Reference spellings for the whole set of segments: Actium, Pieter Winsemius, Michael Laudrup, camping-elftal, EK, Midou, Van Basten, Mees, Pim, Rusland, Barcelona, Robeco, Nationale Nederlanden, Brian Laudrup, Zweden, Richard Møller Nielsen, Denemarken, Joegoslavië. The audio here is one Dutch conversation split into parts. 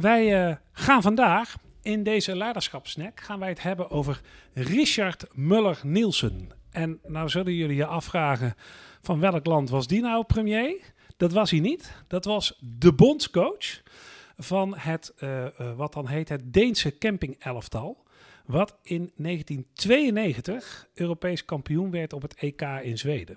Wij gaan vandaag in deze leiderschapssnack gaan wij het hebben over Richard Møller Nielsen. En nou zullen jullie je afvragen van welk land was die nou premier? Dat was hij niet. Dat was de bondscoach van het wat dan heet het Deense camping-elftal. Wat in 1992 Europees kampioen werd op het EK in Zweden.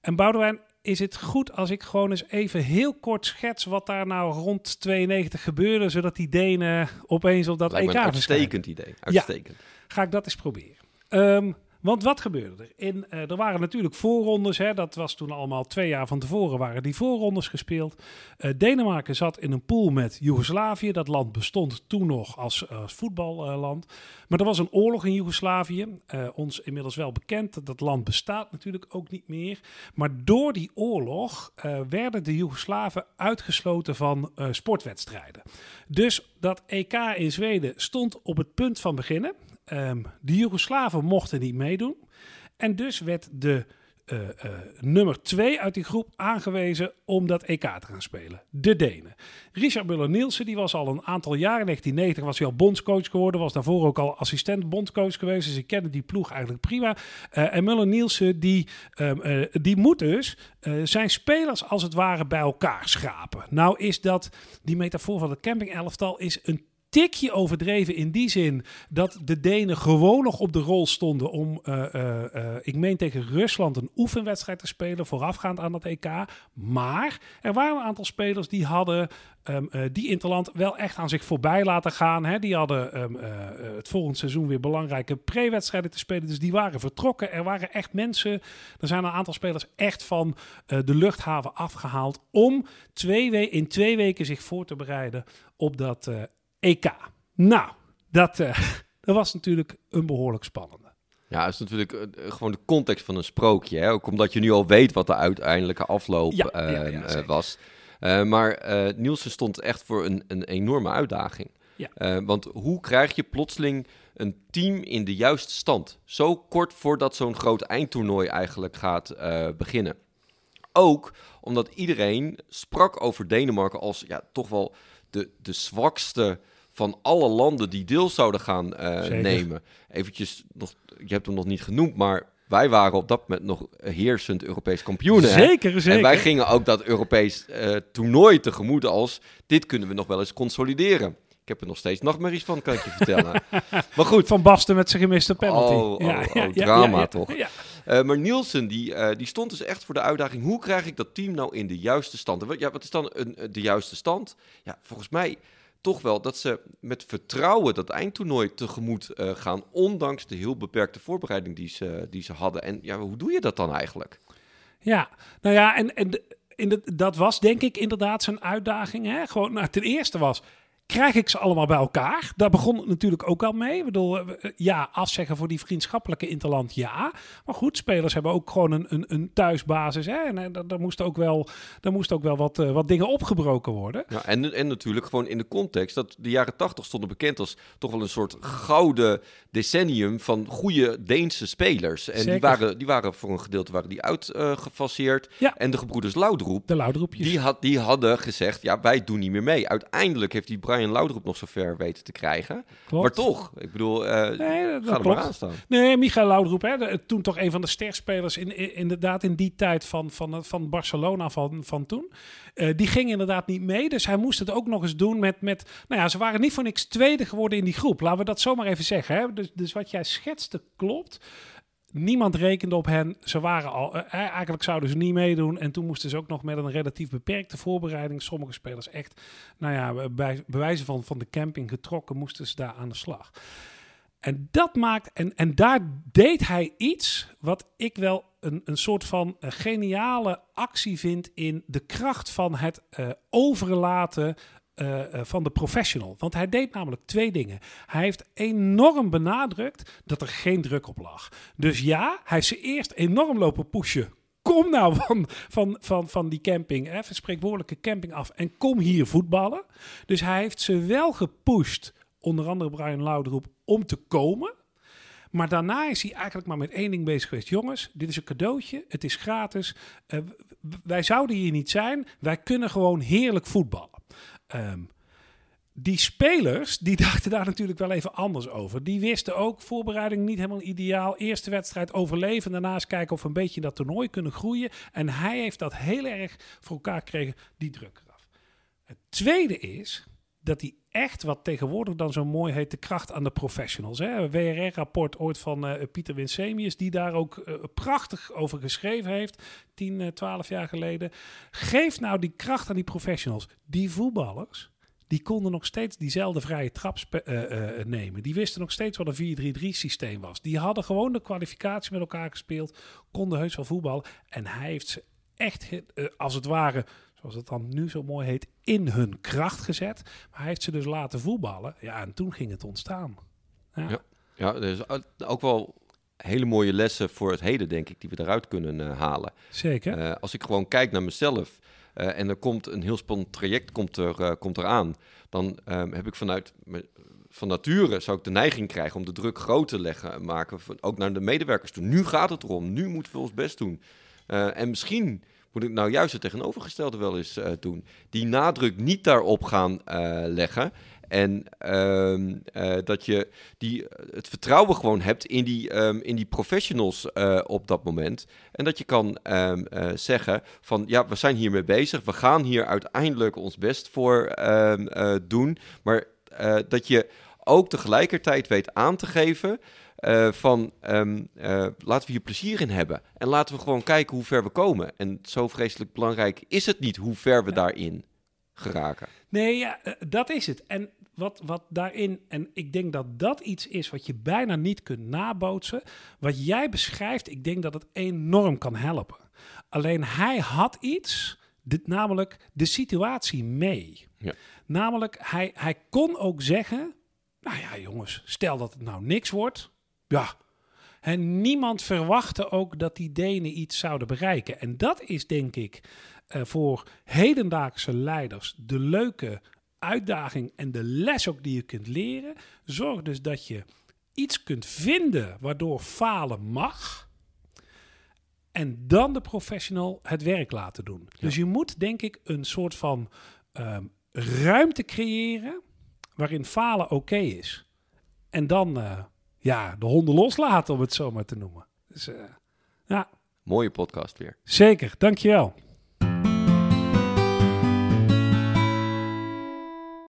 En Boudewijn, is het goed als ik gewoon eens even heel kort schets wat daar nou rond 92 gebeurde, zodat die Denen opeens op dat EK verschijnen? Lijkt me een uitstekend idee. Uitstekend. Ja, ga ik dat eens proberen. Want wat gebeurde er? Er waren natuurlijk voorrondes. Hè, dat was toen allemaal 2 jaar van tevoren waren die voorrondes gespeeld. Denemarken zat in een pool met Joegoslavië. Dat land bestond toen nog als voetballand. Maar er was een oorlog in Joegoslavië. Ons inmiddels wel bekend. Dat land bestaat natuurlijk ook niet meer. Maar door die oorlog werden de Joegoslaven uitgesloten van sportwedstrijden. Dus dat EK in Zweden stond op het punt van beginnen. De Joegoslaven mochten niet meedoen. En dus werd de nummer 2 uit die groep aangewezen om dat EK te gaan spelen. De Denen. Richard Møller Nielsen, die was al een aantal jaar. In 1990 was hij al bondscoach geworden. Was daarvoor ook al assistent bondscoach geweest. Dus ik kende die ploeg eigenlijk prima. En Møller Nielsen, die moet dus zijn spelers als het ware bij elkaar schrapen. Nou is dat, die metafoor van het camping-elftal is een tikje overdreven in die zin dat de Denen gewoon nog op de rol stonden om, ik meen tegen Rusland, een oefenwedstrijd te spelen voorafgaand aan dat EK. Maar er waren een aantal spelers die hadden die interland wel echt aan zich voorbij laten gaan. Hè. Die hadden het volgend seizoen weer belangrijke pre-wedstrijden te spelen. Dus die waren vertrokken. Er waren echt mensen. Er zijn een aantal spelers echt van de luchthaven afgehaald om in 2 weken zich voor te bereiden op dat EK. Nou, dat was natuurlijk een behoorlijk spannende. Ja, dat is natuurlijk gewoon de context van een sprookje. Hè? Ook omdat je nu al weet wat de uiteindelijke afloop was. Maar Nielsen stond echt voor een enorme uitdaging. Ja. Want hoe krijg je plotseling een team in de juiste stand? Zo kort voordat zo'n groot eindtoernooi eigenlijk gaat beginnen. Ook omdat iedereen sprak over Denemarken als ja, toch wel de zwakste van alle landen die deel zouden gaan nemen. Eventjes, nog, je hebt hem nog niet genoemd, maar wij waren op dat moment nog heersend Europees kampioenen. Zeker. En wij gingen ook dat Europees toernooi tegemoet als, dit kunnen we nog wel eens consolideren. Ik heb er nog steeds nachtmerries van, kan ik je vertellen. Maar goed. Van Basten met zijn gemiste penalty. Drama toch. Ja. Maar Nielsen, die stond dus echt voor de uitdaging. Hoe krijg ik dat team nou in de juiste stand? Ja, wat is dan de juiste stand? Ja, volgens mij toch wel dat ze met vertrouwen dat eindtoernooi tegemoet gaan. Ondanks de heel beperkte voorbereiding die ze hadden. En ja, hoe doe je dat dan eigenlijk? Ja, nou ja, dat was denk ik inderdaad zijn uitdaging. Hè? Gewoon, nou, ten eerste was, krijg ik ze allemaal bij elkaar? Daar begon het natuurlijk ook al mee. Ik bedoel, ja, afzeggen voor die vriendschappelijke interland, ja. Maar goed, spelers hebben ook gewoon een thuisbasis. Hè? En daar moesten ook wel wat dingen opgebroken worden. Ja, en natuurlijk gewoon in de context dat de jaren 80 stonden bekend als toch wel een soort gouden decennium van goede Deense spelers. En die waren voor een gedeelte uitgefaseerd. Ja. En de gebroeders Laudrup, die hadden gezegd, ja, wij doen niet meer mee. Uiteindelijk heeft die Brian Laudrup nog zover weten te krijgen. Klopt. Maar toch, ik bedoel, ga er maar aan staan. Nee, Michael Laudrup, hè, toen toch een van de sterspelers inderdaad in die tijd van Barcelona van toen. Die ging inderdaad niet mee, dus hij moest het ook nog eens doen met... Nou ja, ze waren niet voor niks tweede geworden in die groep. Laten we dat zomaar even zeggen. Hè. Dus wat jij schetste klopt. Niemand rekende op hen. Ze waren al, eigenlijk zouden ze niet meedoen. En toen moesten ze ook nog met een relatief beperkte voorbereiding. Sommige spelers echt, nou ja, bij wijze van de camping getrokken, moesten ze daar aan de slag. En dat maakt, en daar deed hij iets wat ik wel een soort van geniale actie vind in de kracht van het overlaten van de professional. Want hij deed namelijk 2 dingen. Hij heeft enorm benadrukt dat er geen druk op lag. Dus ja, hij heeft ze eerst enorm lopen pushen. Kom nou van die camping, hè, spreekwoordelijke camping af en kom hier voetballen. Dus hij heeft ze wel gepusht, onder andere Brian Laudrup, om te komen. Maar daarna is hij eigenlijk maar met 1 ding bezig geweest. Jongens, dit is een cadeautje, het is gratis. Wij zouden hier niet zijn, wij kunnen gewoon heerlijk voetballen. Die spelers, die dachten daar natuurlijk wel even anders over. Die wisten ook, voorbereiding niet helemaal ideaal. Eerste wedstrijd overleven, daarnaast kijken of we een beetje in dat toernooi kunnen groeien. En hij heeft dat heel erg voor elkaar gekregen, die druk eraf. Het tweede is dat hij echt, wat tegenwoordig dan zo mooi heet, de kracht aan de professionals. Een WRR-rapport ooit van Pieter Winsemius, die daar ook prachtig over geschreven heeft, 10, 12 jaar geleden. Geef nou die kracht aan die professionals, die voetballers. Die konden nog steeds diezelfde vrije trap nemen. Die wisten nog steeds wat een 4-3-3 systeem was. Die hadden gewoon de kwalificatie met elkaar gespeeld. Konden heus wel voetballen. En hij heeft ze echt, als het ware, zoals het dan nu zo mooi heet, in hun kracht gezet. Maar hij heeft ze dus laten voetballen. Ja, en toen ging het ontstaan. Ja, dus ook wel hele mooie lessen voor het heden, denk ik, die we eruit kunnen halen. Zeker. Als ik gewoon kijk naar mezelf. En er komt een heel spannend traject komt eraan. Dan heb ik van nature zou ik de neiging krijgen om de druk groot te leggen, maken, ook naar de medewerkers toe. Nu gaat het erom, nu moeten we ons best doen. En misschien moet ik nou juist het tegenovergestelde wel eens doen. Die nadruk niet daarop gaan leggen. En dat je het vertrouwen gewoon hebt in die professionals op dat moment. En dat je kan zeggen van ja, we zijn hiermee bezig. We gaan hier uiteindelijk ons best voor doen. Maar dat je ook tegelijkertijd weet aan te geven van laten we hier plezier in hebben. En laten we gewoon kijken hoe ver we komen. En zo vreselijk belangrijk is het niet hoe ver we daarin geraken. Nee, ja, dat is het. En wat daarin, en ik denk dat dat iets is wat je bijna niet kunt nabootsen. Wat jij beschrijft, ik denk dat het enorm kan helpen. Alleen hij had iets, namelijk de situatie mee. Ja. Namelijk, hij kon ook zeggen, nou ja jongens, stel dat het nou niks wordt, ja. En niemand verwachtte ook dat die Denen iets zouden bereiken. En dat is denk ik voor hedendaagse leiders de leuke uitdaging en de les ook die je kunt leren. Zorg dus dat je iets kunt vinden waardoor falen mag. En dan de professional het werk laten doen. Ja. Dus je moet denk ik een soort van ruimte creëren waarin falen oké is. En dan de honden loslaten, om het zo maar te noemen. Dus, ja. Mooie podcast weer. Zeker, dankjewel.